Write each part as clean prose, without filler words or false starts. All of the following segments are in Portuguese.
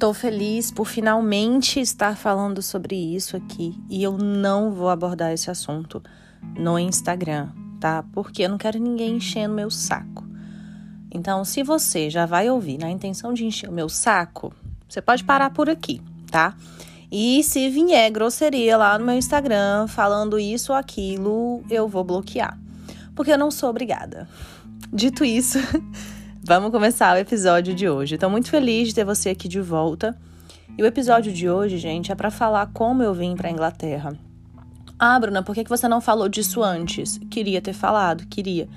Tô feliz por finalmente estar falando sobre isso aqui, e eu não vou abordar esse assunto no Instagram, tá? Porque eu não quero ninguém enchendo meu saco. Então, se você já vai ouvir na intenção de encher o meu saco, você pode parar por aqui, tá? E se vier grosseria lá no meu Instagram falando isso ou aquilo, eu vou bloquear, porque eu não sou obrigada. Dito isso... Vamos começar o episódio de hoje. Estou muito feliz de ter você aqui de volta. E o episódio de hoje, gente, é para falar como eu vim para a Inglaterra. Ah, Bruna, por que você não falou disso antes? Queria ter falado, queria.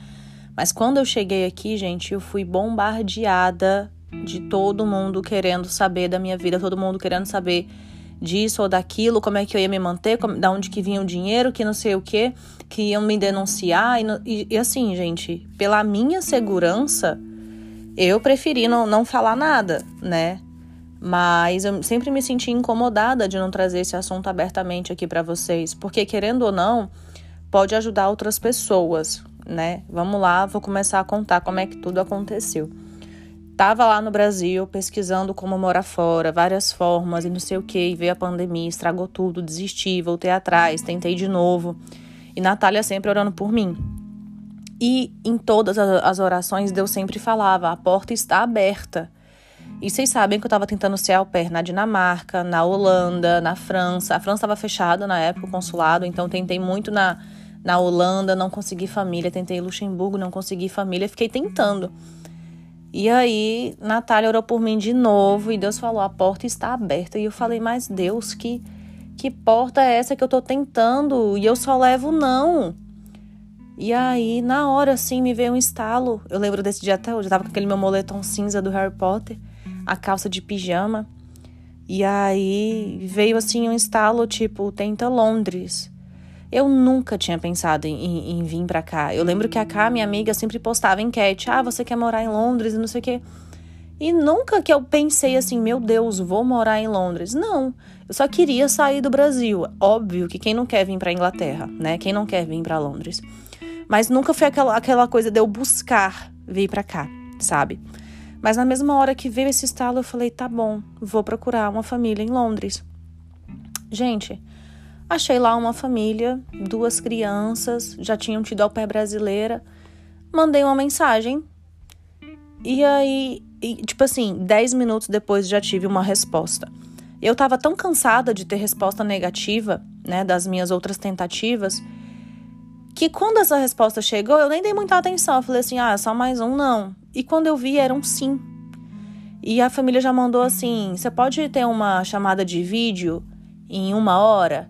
Mas quando eu cheguei aqui, gente, eu fui bombardeada de todo mundo querendo saber da minha vida, todo mundo querendo saber disso ou daquilo, como é que eu ia me manter, da onde que vinha o dinheiro, que não sei o quê, que iam me denunciar. E assim, gente, pela minha segurança... Eu preferi não falar nada, né? Mas eu sempre me senti incomodada de não trazer esse assunto abertamente aqui pra vocês. Porque, querendo ou não, pode ajudar outras pessoas, né? Vamos lá, vou começar a contar como é que tudo aconteceu. Tava lá no Brasil, pesquisando como morar fora, várias formas e não sei o quê. E veio a pandemia, estragou tudo, desisti, voltei atrás, tentei de novo. E Natália sempre orando por mim. E em todas as orações, Deus sempre falava, a porta está aberta. E vocês sabem que eu estava tentando ser au pair na Dinamarca, na Holanda, na França. A França estava fechada na época, o consulado, então tentei muito na Holanda, não consegui família. Tentei em Luxemburgo, não consegui família, fiquei tentando. E aí, Natália orou por mim de novo e Deus falou, a porta está aberta. E eu falei, mas Deus, que porta é essa que eu estou tentando? E eu só levo não. E aí, na hora, assim, me veio um estalo. Eu lembro desse dia até hoje. Eu tava com aquele meu moletom cinza do Harry Potter, a calça de pijama. E aí, veio, assim, um estalo, tipo, tenta Londres. Eu nunca tinha pensado em vir pra cá. Eu lembro que a Ká, minha amiga, sempre postava enquete. Ah, você quer morar em Londres e não sei o quê. E nunca que eu pensei assim, meu Deus, vou morar em Londres. Não, eu só queria sair do Brasil. Óbvio que quem não quer vir pra Inglaterra, né? Quem não quer vir pra Londres... Mas nunca foi aquela coisa de eu buscar vir pra cá, sabe? Mas na mesma hora que veio esse estalo, eu falei, tá bom, vou procurar uma família em Londres. Gente, achei lá uma família, 2 crianças, já tinham tido au pair brasileira. Mandei uma mensagem. E aí, tipo assim, 10 minutos depois já tive uma resposta. Eu tava tão cansada de ter resposta negativa, né, das minhas outras tentativas... Que quando essa resposta chegou, eu nem dei muita atenção. Eu falei assim, ah, só mais um não. E quando eu vi, era um sim. E a família já mandou assim, você pode ter uma chamada de vídeo em 1 hora?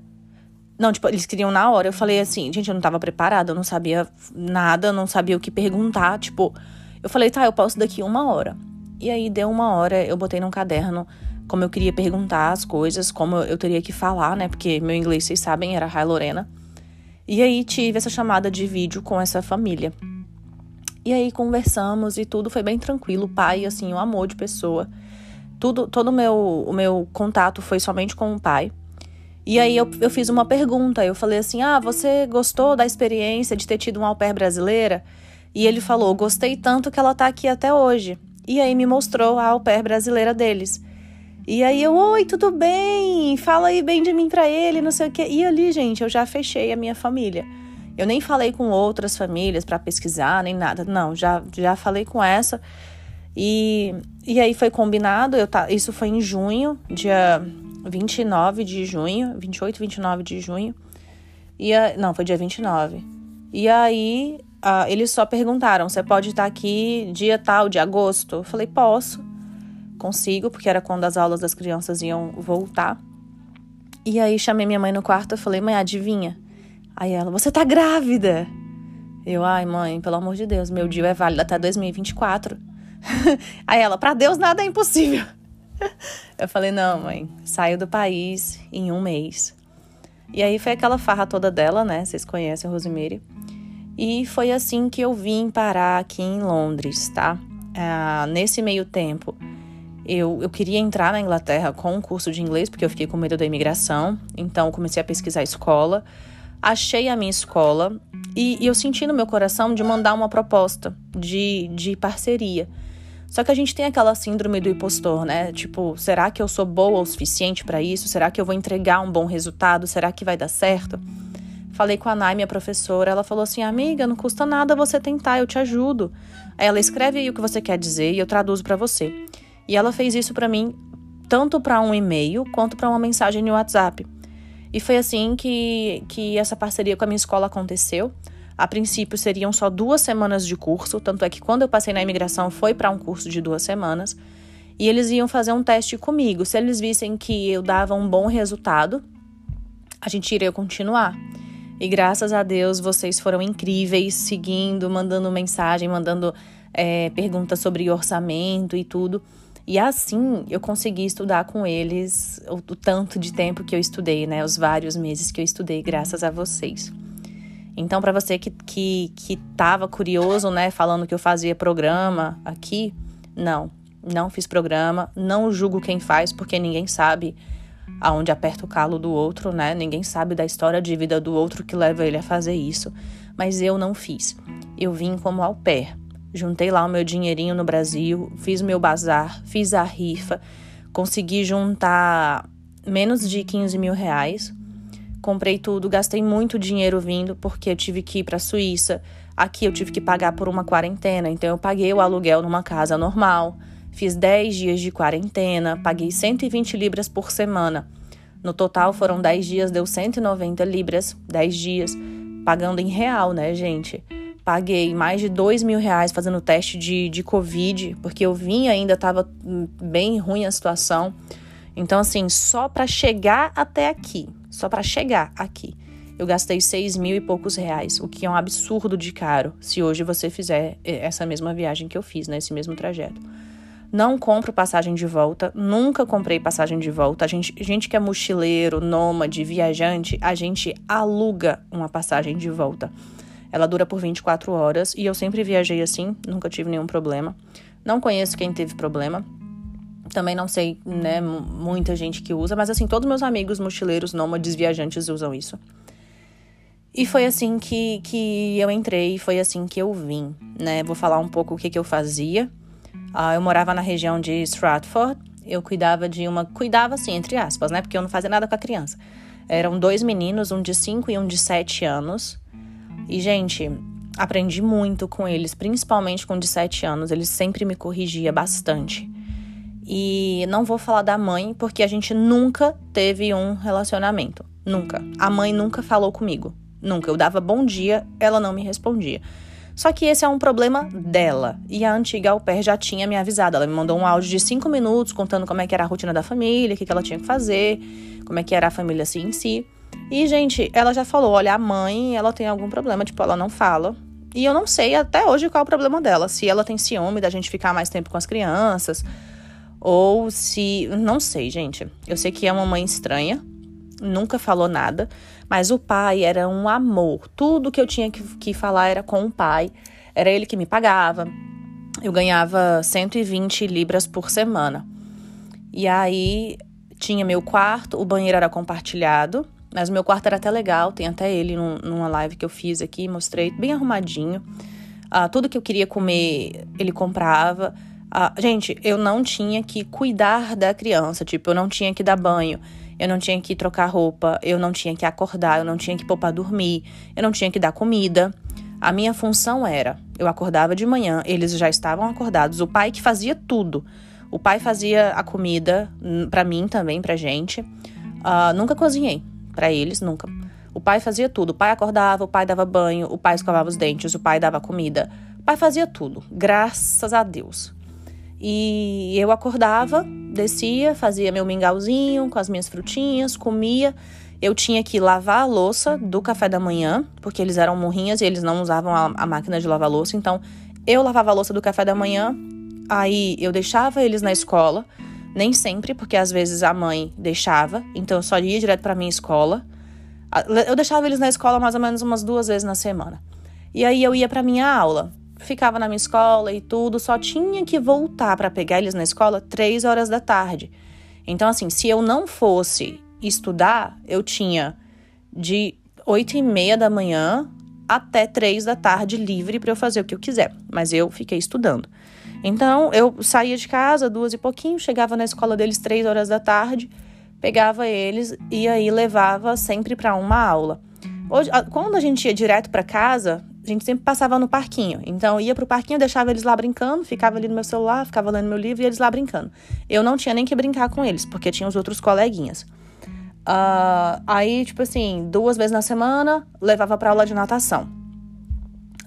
Não, tipo, eles queriam na hora. Eu falei assim, gente, eu não tava preparada, eu não sabia nada, eu não sabia o que perguntar. Tipo, eu falei, tá, eu posso daqui 1 hora. E aí deu 1 hora, eu botei num caderno como eu queria perguntar as coisas, como eu teria que falar, né? Porque meu inglês, vocês sabem, era Hi Lorena. E aí tive essa chamada de vídeo com essa família. E aí conversamos e tudo foi bem tranquilo. O pai, assim, um amor de pessoa. Todo o meu contato foi somente com o pai. E aí eu fiz uma pergunta. Eu falei assim, ah, você gostou da experiência de ter tido uma au pair brasileira? E ele falou, gostei tanto que ela tá aqui até hoje. E aí me mostrou a au pair brasileira deles. E aí eu, oi, tudo bem? Fala aí bem de mim pra ele, não sei o quê. E ali, gente, eu já fechei a minha família. Eu nem falei com outras famílias pra pesquisar, nem nada. Não, já falei com essa. E aí foi combinado, isso foi em junho, dia 29 de junho, 28, 29 de junho. Não, foi dia 29. E aí eles só perguntaram, você pode estar aqui dia tal, de agosto? Eu falei, posso. Consigo, porque era quando as aulas das crianças iam voltar. E aí chamei minha mãe no quarto e falei, mãe, adivinha? Aí ela, você tá grávida? Eu, ai mãe, pelo amor de Deus, meu DIU é válido até 2024. Aí ela, pra Deus nada é impossível. Eu falei, não mãe, saio do país em 1 mês. E aí foi aquela farra toda dela, né, vocês conhecem a Rosemary. E foi assim que eu vim parar aqui em Londres, tá? Nesse meio tempo... Eu queria entrar na Inglaterra com um curso de inglês, porque eu fiquei com medo da imigração. Então, comecei a pesquisar a escola. Achei a minha escola. E eu senti no meu coração de mandar uma proposta de parceria. Só que a gente tem aquela síndrome do impostor, né? Tipo, será que eu sou boa o suficiente pra isso? Será que eu vou entregar um bom resultado? Será que vai dar certo? Falei com a Nay, minha professora, ela falou assim, amiga, não custa nada você tentar, eu te ajudo. Aí ela escreve aí o que você quer dizer e eu traduzo pra você. E ela fez isso pra mim, tanto pra um e-mail, quanto pra uma mensagem no WhatsApp. E foi assim que essa parceria com a minha escola aconteceu. A princípio seriam só 2 semanas de curso, tanto é que quando eu passei na imigração foi para um curso de 2 semanas, e eles iam fazer um teste comigo. Se eles vissem que eu dava um bom resultado, a gente iria continuar. E graças a Deus vocês foram incríveis, seguindo, mandando mensagem, mandando perguntas sobre orçamento e tudo. E assim eu consegui estudar com eles o tanto de tempo que eu estudei, né? Os vários meses que eu estudei, graças a vocês. Então, para você que tava curioso, né, falando que eu fazia programa aqui, não fiz programa, não julgo quem faz, porque ninguém sabe aonde aperta o calo do outro, né, ninguém sabe da história de vida do outro que leva ele a fazer isso, mas eu não fiz. Eu vim como au pair, juntei lá o meu dinheirinho no Brasil, fiz meu bazar, fiz a rifa, consegui juntar menos de R$15.000, comprei tudo, gastei muito dinheiro vindo, porque eu tive que ir para a Suíça. Aqui eu tive que pagar por uma quarentena, então eu paguei o aluguel numa casa normal, fiz 10 dias de quarentena, paguei 120 libras por semana. No total foram 10 dias, deu 190 libras, 10 dias, pagando em real, né, gente? Paguei mais de R$2.000 fazendo teste de Covid, porque eu vim ainda, estava bem ruim a situação. Então, assim, só para chegar até aqui, eu gastei R$6.000 e poucos, o que é um absurdo de caro, se hoje você fizer essa mesma viagem que eu fiz, né, esse mesmo trajeto. Não compro passagem de volta, nunca comprei passagem de volta. A gente que é mochileiro, nômade, viajante, a gente aluga uma passagem de volta. Ela dura por 24 horas e eu sempre viajei assim, nunca tive nenhum problema. Não conheço quem teve problema. Também não sei, né, muita gente que usa, mas assim, todos meus amigos mochileiros, nômades, viajantes usam isso. E foi assim que eu entrei, foi assim que eu vim, né? Vou falar um pouco o que eu fazia. Eu morava na região de Stratford, eu cuidava de uma... Cuidava, assim, entre aspas, né? Porque eu não fazia nada com a criança. Eram 2 meninos, um de 5 e um de 7 anos. E, gente, aprendi muito com eles, principalmente com o de 7 anos. Eles sempre me corrigia bastante. E não vou falar da mãe, porque a gente nunca teve um relacionamento. Nunca. A mãe nunca falou comigo. Nunca. Eu dava bom dia, ela não me respondia. Só que esse é um problema dela. E a antiga au pair já tinha me avisado. Ela me mandou um áudio de 5 minutos, contando como é que era a rotina da família, o que ela tinha que fazer, como é que era a família assim em si. E, gente, ela já falou, olha, a mãe, ela tem algum problema. Tipo, ela não fala. E eu não sei até hoje qual é o problema dela. Se ela tem ciúme da gente ficar mais tempo com as crianças... Ou se... Não sei, gente. Eu sei que é uma mãe estranha. Nunca falou nada. Mas o pai era um amor. Tudo que eu tinha que falar era com o pai. Era ele que me pagava. Eu ganhava 120 libras por semana. E aí, tinha meu quarto. O banheiro era compartilhado. Mas meu quarto era até legal. Tem até ele numa live que eu fiz aqui. Mostrei bem arrumadinho. Tudo que eu queria comer, ele comprava. Gente, eu não tinha que cuidar da criança, tipo, eu não tinha que dar banho, eu não tinha que trocar roupa, eu não tinha que acordar, eu não tinha que pôr pra dormir, eu não tinha que dar comida. A minha função era, eu acordava de manhã, eles já estavam acordados, o pai que fazia tudo. O pai fazia a comida pra mim também, pra gente. Nunca cozinhei pra eles, nunca. O pai fazia tudo, o pai acordava, o pai dava banho, o pai escovava os dentes, o pai dava comida, o pai fazia tudo, graças a Deus. E eu acordava, descia, fazia meu mingauzinho com as minhas frutinhas, comia. Eu tinha que lavar a louça do café da manhã, porque eles eram murrinhas e eles não usavam a máquina de lavar louça. Então, eu lavava a louça do café da manhã, aí eu deixava eles na escola. Nem sempre, porque às vezes a mãe deixava, então eu só ia direto pra minha escola. Eu deixava eles na escola mais ou menos umas 2 vezes na semana. E aí eu ia pra minha aula. Ficava na minha escola e tudo, só tinha que voltar para pegar eles na escola 3 horas da tarde. Então, assim, se eu não fosse estudar, eu tinha de 8h30 da manhã até 3 da tarde livre para eu fazer o que eu quiser, mas eu fiquei estudando. Então, eu saía de casa 2 e pouquinho, chegava na escola deles 3 horas da tarde, pegava eles e aí levava sempre para uma aula. Hoje, quando a gente ia direto para casa, a gente sempre passava no parquinho. Então, eu ia pro parquinho, deixava eles lá brincando, ficava ali no meu celular, ficava lendo meu livro e eles lá brincando. Eu não tinha nem que brincar com eles, porque tinha os outros coleguinhas. Aí, tipo assim, 2 vezes na semana, levava pra aula de natação.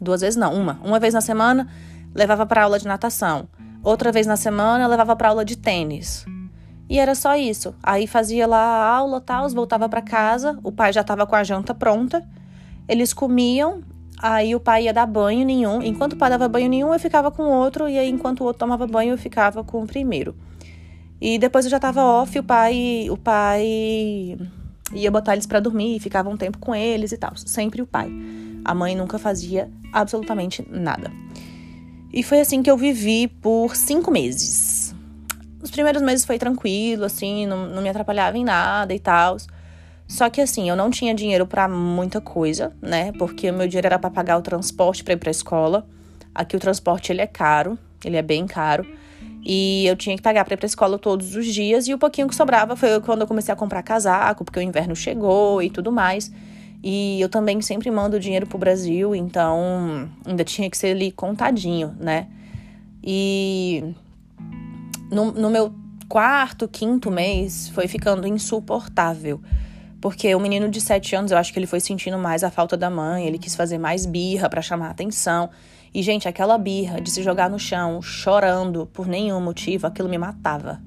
2 vezes não, uma. 1 vez na semana, levava pra aula de natação. 1 vez na semana, levava pra aula de tênis. E era só isso. Aí fazia lá a aula, tal, voltava pra casa, o pai já tava com a janta pronta, eles comiam. Aí o pai ia dar banho nenhum. Enquanto o pai dava banho nenhum, eu ficava com o outro. E aí, enquanto o outro tomava banho, eu ficava com o primeiro. E depois eu já tava off, o pai ia botar eles pra dormir, ficava um tempo com eles e tal. Sempre o pai. A mãe nunca fazia absolutamente nada. E foi assim que eu vivi por 5 meses. Os primeiros meses foi tranquilo, assim, não me atrapalhava em nada e tal. Só que assim, eu não tinha dinheiro pra muita coisa, né? Porque o meu dinheiro era pra pagar o transporte pra ir pra escola. Aqui o transporte, ele é caro, ele é bem caro. E eu tinha que pagar pra ir pra escola todos os dias. E o pouquinho que sobrava foi quando eu comecei a comprar casaco, porque o inverno chegou e tudo mais. E eu também sempre mando dinheiro pro Brasil, então ainda tinha que ser ali contadinho, né? E no meu 4º, 5º mês, foi ficando insuportável. Porque o menino de 7 anos, eu acho que ele foi sentindo mais a falta da mãe, ele quis fazer mais birra pra chamar atenção. E, gente, aquela birra de se jogar no chão, chorando por nenhum motivo, aquilo me matava.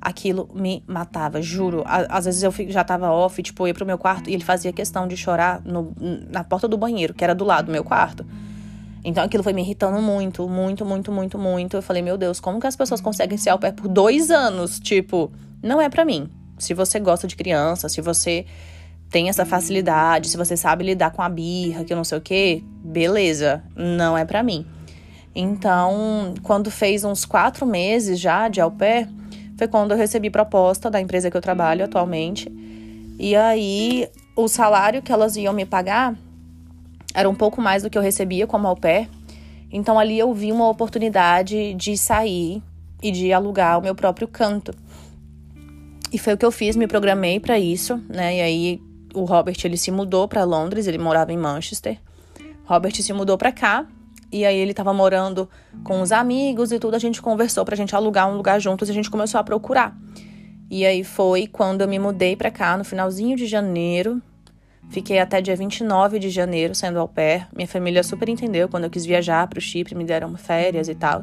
Aquilo me matava, juro. Às vezes eu já tava off, tipo, eu ia pro meu quarto e ele fazia questão de chorar na porta do banheiro, que era do lado do meu quarto. Então aquilo foi me irritando muito, muito, muito, muito, muito. Eu falei, meu Deus, como que as pessoas conseguem ser au pair por 2 anos? Tipo, não é pra mim. Se você gosta de criança, se você tem essa facilidade, se você sabe lidar com a birra, que eu não sei o quê, beleza, não é pra mim. Então, quando fez uns 4 meses já de au pair, foi quando eu recebi proposta da empresa que eu trabalho atualmente. E aí, o salário que elas iam me pagar era um pouco mais do que eu recebia como au pair. Então, ali eu vi uma oportunidade de sair e de alugar o meu próprio canto. E foi o que eu fiz, me programei pra isso, né? E aí o Robert, ele se mudou pra Londres, ele morava em Manchester. Robert se mudou pra cá, e aí ele tava morando com os amigos e tudo, a gente conversou pra gente alugar um lugar juntos, e a gente começou a procurar. E aí foi quando eu me mudei pra cá, no finalzinho de janeiro, fiquei até dia 29 de janeiro sendo au pair. Minha família super entendeu, quando eu quis viajar pro Chipre, me deram férias e tal.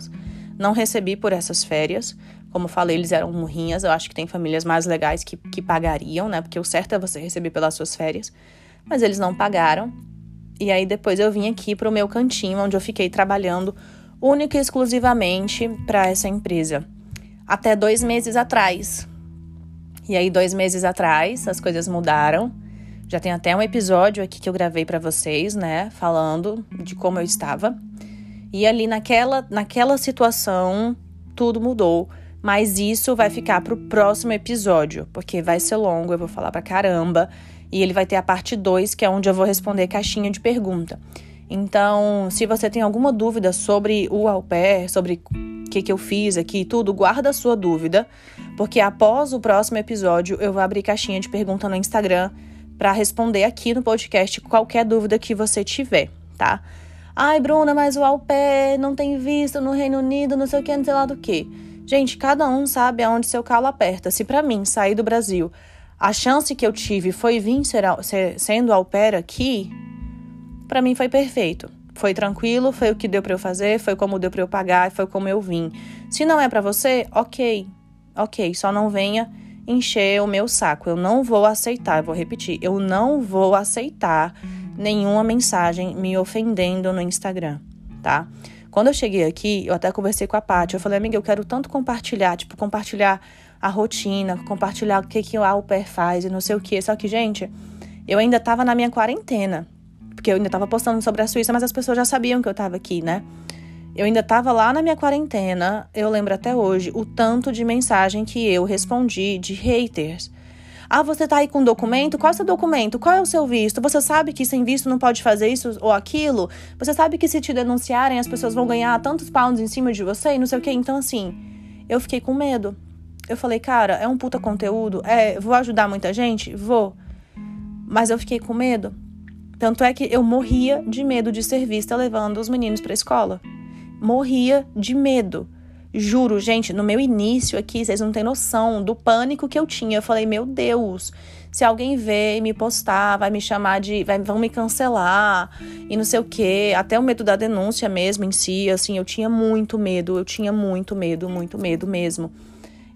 Não recebi por essas férias. Como eu falei, eles eram murrinhas. Eu acho que tem famílias mais legais que pagariam, né? Porque o certo é você receber pelas suas férias. Mas eles não pagaram. E aí depois eu vim aqui pro meu cantinho, onde eu fiquei trabalhando única e exclusivamente para essa empresa. Até 2 meses atrás. E aí 2 meses atrás, as coisas mudaram. Já tem até um episódio aqui que eu gravei para vocês, né? Falando de como eu estava. E ali naquela situação, tudo mudou. Mas isso vai ficar pro próximo episódio, porque vai ser longo, eu vou falar pra caramba. E ele vai ter a parte 2, que é onde eu vou responder caixinha de pergunta. Então, se você tem alguma dúvida sobre o au pair, sobre o que eu fiz aqui e tudo, guarda a sua dúvida, porque após o próximo episódio eu vou abrir caixinha de pergunta no Instagram pra responder aqui no podcast qualquer dúvida que você tiver, tá? Ai, Bruna, mas o au pair não tem visto no Reino Unido, não sei o que, não sei lá do que. Gente, cada um sabe aonde seu calo aperta. Se pra mim sair do Brasil, a chance que eu tive foi vir sendo au pair aqui, pra mim foi perfeito. Foi tranquilo, foi o que deu pra eu fazer, foi como deu pra eu pagar, foi como eu vim. Se não é pra você, ok, só não venha encher o meu saco. Eu não vou aceitar, eu vou repetir, eu não vou aceitar nenhuma mensagem me ofendendo no Instagram, tá? Quando eu cheguei aqui, eu até conversei com a Paty, eu falei, amiga, eu quero tanto compartilhar, tipo, compartilhar a rotina, compartilhar o que o au pair faz e não sei o que. Só que, gente, eu ainda tava na minha quarentena, porque eu ainda tava postando sobre a Suíça, mas as pessoas já sabiam que eu tava aqui, né? Eu ainda tava lá na minha quarentena, eu lembro até hoje, o tanto de mensagem que eu respondi de haters. Ah, você tá aí com um documento? Qual é o seu documento? Qual é o seu visto? Você sabe que sem visto não pode fazer isso ou aquilo? Você sabe que se te denunciarem, as pessoas vão ganhar tantos pounds em cima de você e não sei o quê? Então, assim, eu fiquei com medo. Eu falei, cara, é um puta conteúdo? É, vou ajudar muita gente? Vou. Mas eu fiquei com medo. Tanto é que eu morria de medo de ser vista levando os meninos pra escola. Morria de medo. Juro, gente, no meu início aqui, vocês não têm noção do pânico que eu tinha. Eu falei, meu Deus, se alguém vê e me postar, vai me chamar de... vão me cancelar e não sei o quê. Até o medo da denúncia mesmo em si, assim, eu tinha muito medo. Eu tinha muito medo mesmo.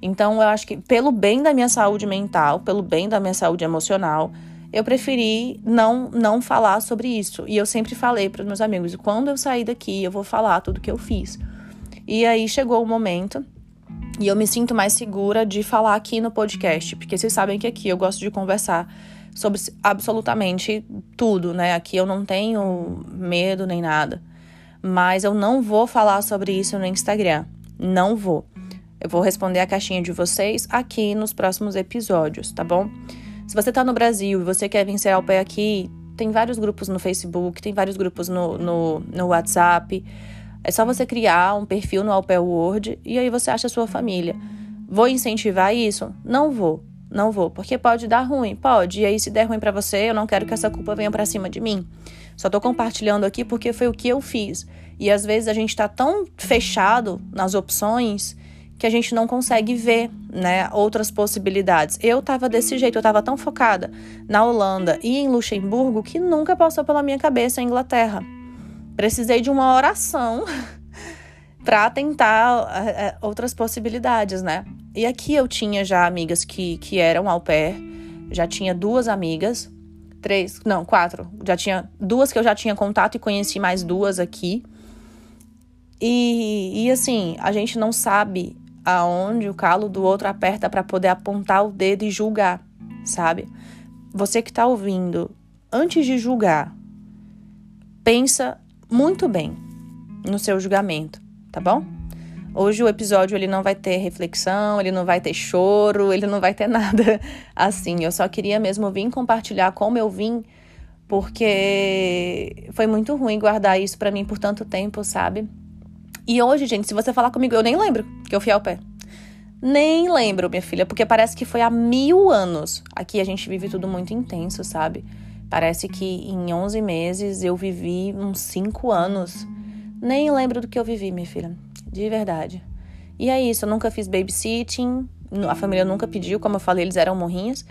Então, eu acho que pelo bem da minha saúde mental, pelo bem da minha saúde emocional, eu preferi não falar sobre isso. E eu sempre falei para os meus amigos, quando eu sair daqui, eu vou falar tudo que eu fiz. E aí chegou o momento, e eu me sinto mais segura de falar aqui no podcast, porque vocês sabem que aqui eu gosto de conversar sobre absolutamente tudo, né? Aqui eu não tenho medo nem nada, mas eu não vou falar sobre isso no Instagram, não vou. Eu vou responder a caixinha de vocês aqui nos próximos episódios, tá bom? Se você tá no Brasil e você quer vir ser au pair aqui, tem vários grupos no Facebook, tem vários grupos no WhatsApp. É só você criar um perfil no AuPairWorld e aí você acha a sua família. Vou incentivar isso? Não vou. Porque pode dar ruim, pode. E aí se der ruim pra você, eu não quero que essa culpa venha pra cima de mim. Só tô compartilhando aqui porque foi o que eu fiz. E às vezes a gente tá tão fechado nas opções que a gente não consegue ver, né, outras possibilidades. Eu tava desse jeito, eu tava tão focada na Holanda e em Luxemburgo que nunca passou pela minha cabeça a Inglaterra. Precisei de uma oração pra tentar outras possibilidades, né? E aqui eu tinha já amigas que eram au pair, já tinha duas amigas, quatro. Já tinha duas que eu já tinha contato e conheci mais duas aqui. E assim, a gente não sabe aonde o calo do outro aperta para poder apontar o dedo e julgar, sabe? Você que tá ouvindo, antes de julgar, pensa muito bem no seu julgamento, tá bom? Hoje o episódio ele não vai ter reflexão, ele não vai ter choro, ele não vai ter nada assim. Eu só queria mesmo vir compartilhar como eu vim, porque foi muito ruim guardar isso pra mim por tanto tempo, sabe? E hoje, gente, se você falar comigo, eu nem lembro que eu fui au pair. Nem lembro, minha filha, porque parece que foi há 1000 anos. Aqui a gente vive tudo muito intenso, sabe? Parece que em 11 meses eu vivi uns 5 anos. Nem lembro do que eu vivi, minha filha. De verdade. E é isso, eu nunca fiz babysitting. A família nunca pediu, como eu falei, eles eram morrinhas.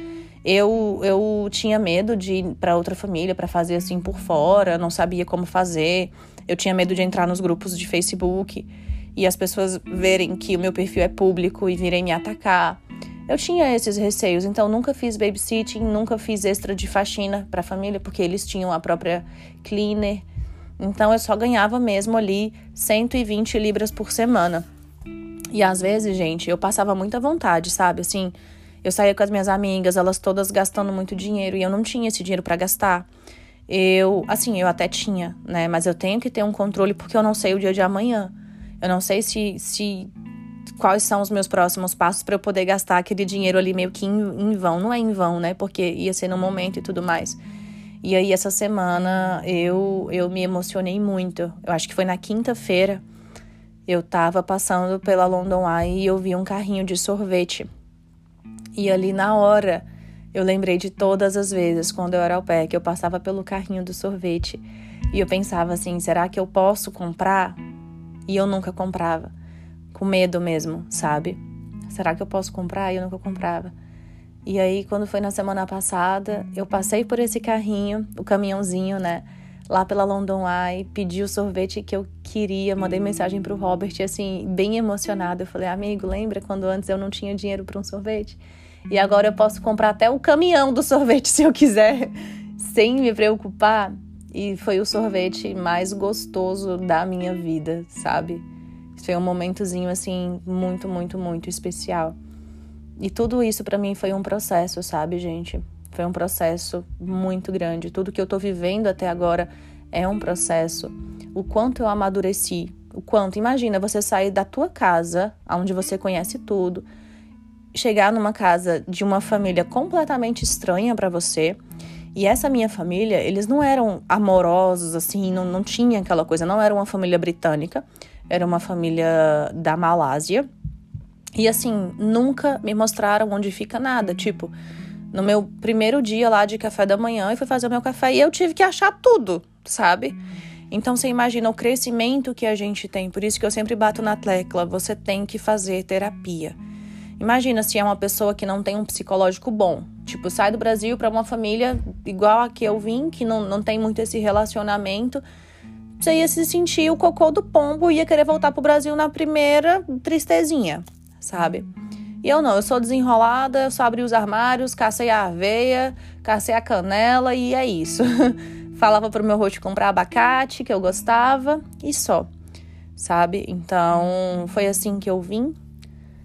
Eu tinha medo de ir pra outra família, pra fazer assim por fora. Não sabia como fazer. Eu tinha medo de entrar nos grupos de Facebook e as pessoas verem que o meu perfil é público e virem me atacar. Eu tinha esses receios, então nunca fiz babysitting, nunca fiz extra de faxina pra família, porque eles tinham a própria cleaner. Então eu só ganhava mesmo ali 120 libras por semana. E às vezes, gente, eu passava muita vontade, sabe? Assim, eu saía com as minhas amigas, elas todas gastando muito dinheiro, e eu não tinha esse dinheiro pra gastar. Eu até tinha, né? Mas eu tenho que ter um controle, porque eu não sei o dia de amanhã. Eu não sei se quais são os meus próximos passos para eu poder gastar aquele dinheiro ali meio que em vão. Não é em vão, né? Porque ia ser no momento e tudo mais. E aí, essa semana, eu me emocionei muito. Eu acho que foi na quinta-feira. Eu tava passando pela London Eye e eu vi um carrinho de sorvete. E ali, na hora, eu lembrei de todas as vezes, quando eu era au pair, que eu passava pelo carrinho do sorvete. E eu pensava assim, será que eu posso comprar? E eu nunca comprava. Com medo mesmo, sabe? Será que eu posso comprar? Eu nunca comprava. E aí, quando foi na semana passada, eu passei por esse carrinho, o caminhãozinho, né? Lá pela London Eye, pedi o sorvete que eu queria, mandei mensagem pro Robert, assim, bem emocionada. Eu falei, amigo, lembra quando antes eu não tinha dinheiro pra um sorvete? E agora eu posso comprar até o caminhão do sorvete, se eu quiser, sem me preocupar. E foi o sorvete mais gostoso da minha vida, sabe? Foi um momentozinho, assim, muito especial. E tudo isso pra mim foi um processo, sabe, gente? Foi um processo muito grande. Tudo que eu tô vivendo até agora é um processo. O quanto eu amadureci, o quanto... Imagina você sair da tua casa, onde você conhece tudo, chegar numa casa de uma família completamente estranha pra você. E essa minha família, eles não eram amorosos, assim, não tinha aquela coisa. Não era uma família britânica, era uma família da Malásia. E, assim, nunca me mostraram onde fica nada. Tipo, no meu primeiro dia lá de café da manhã, eu fui fazer o meu café e eu tive que achar tudo, sabe? Então, você imagina o crescimento que a gente tem. Por isso que eu sempre bato na tecla, você tem que fazer terapia. Imagina se é uma pessoa que não tem um psicológico bom. Tipo, sai do Brasil pra uma família igual a que eu vim, que não tem muito esse relacionamento. Você ia se sentir o cocô do pombo e ia querer voltar pro Brasil na primeira tristezinha, sabe? E eu não, eu sou desenrolada, eu só abri os armários, cacei a aveia, cacei a canela e é isso. Falava pro meu rosto comprar abacate, que eu gostava, e só, sabe? Então, foi assim que eu vim.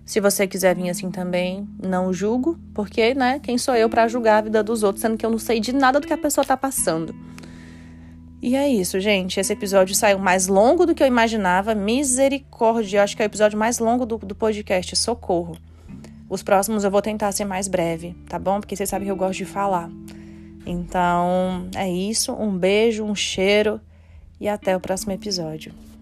Se você quiser vir assim também, não julgo, porque, né, quem sou eu pra julgar a vida dos outros, sendo que eu não sei de nada do que a pessoa tá passando. E é isso, gente, esse episódio saiu mais longo do que eu imaginava, misericórdia, acho que é o episódio mais longo do podcast, socorro. Os próximos eu vou tentar ser mais breve, tá bom? Porque vocês sabem que eu gosto de falar. Então, é isso, um beijo, um cheiro e até o próximo episódio.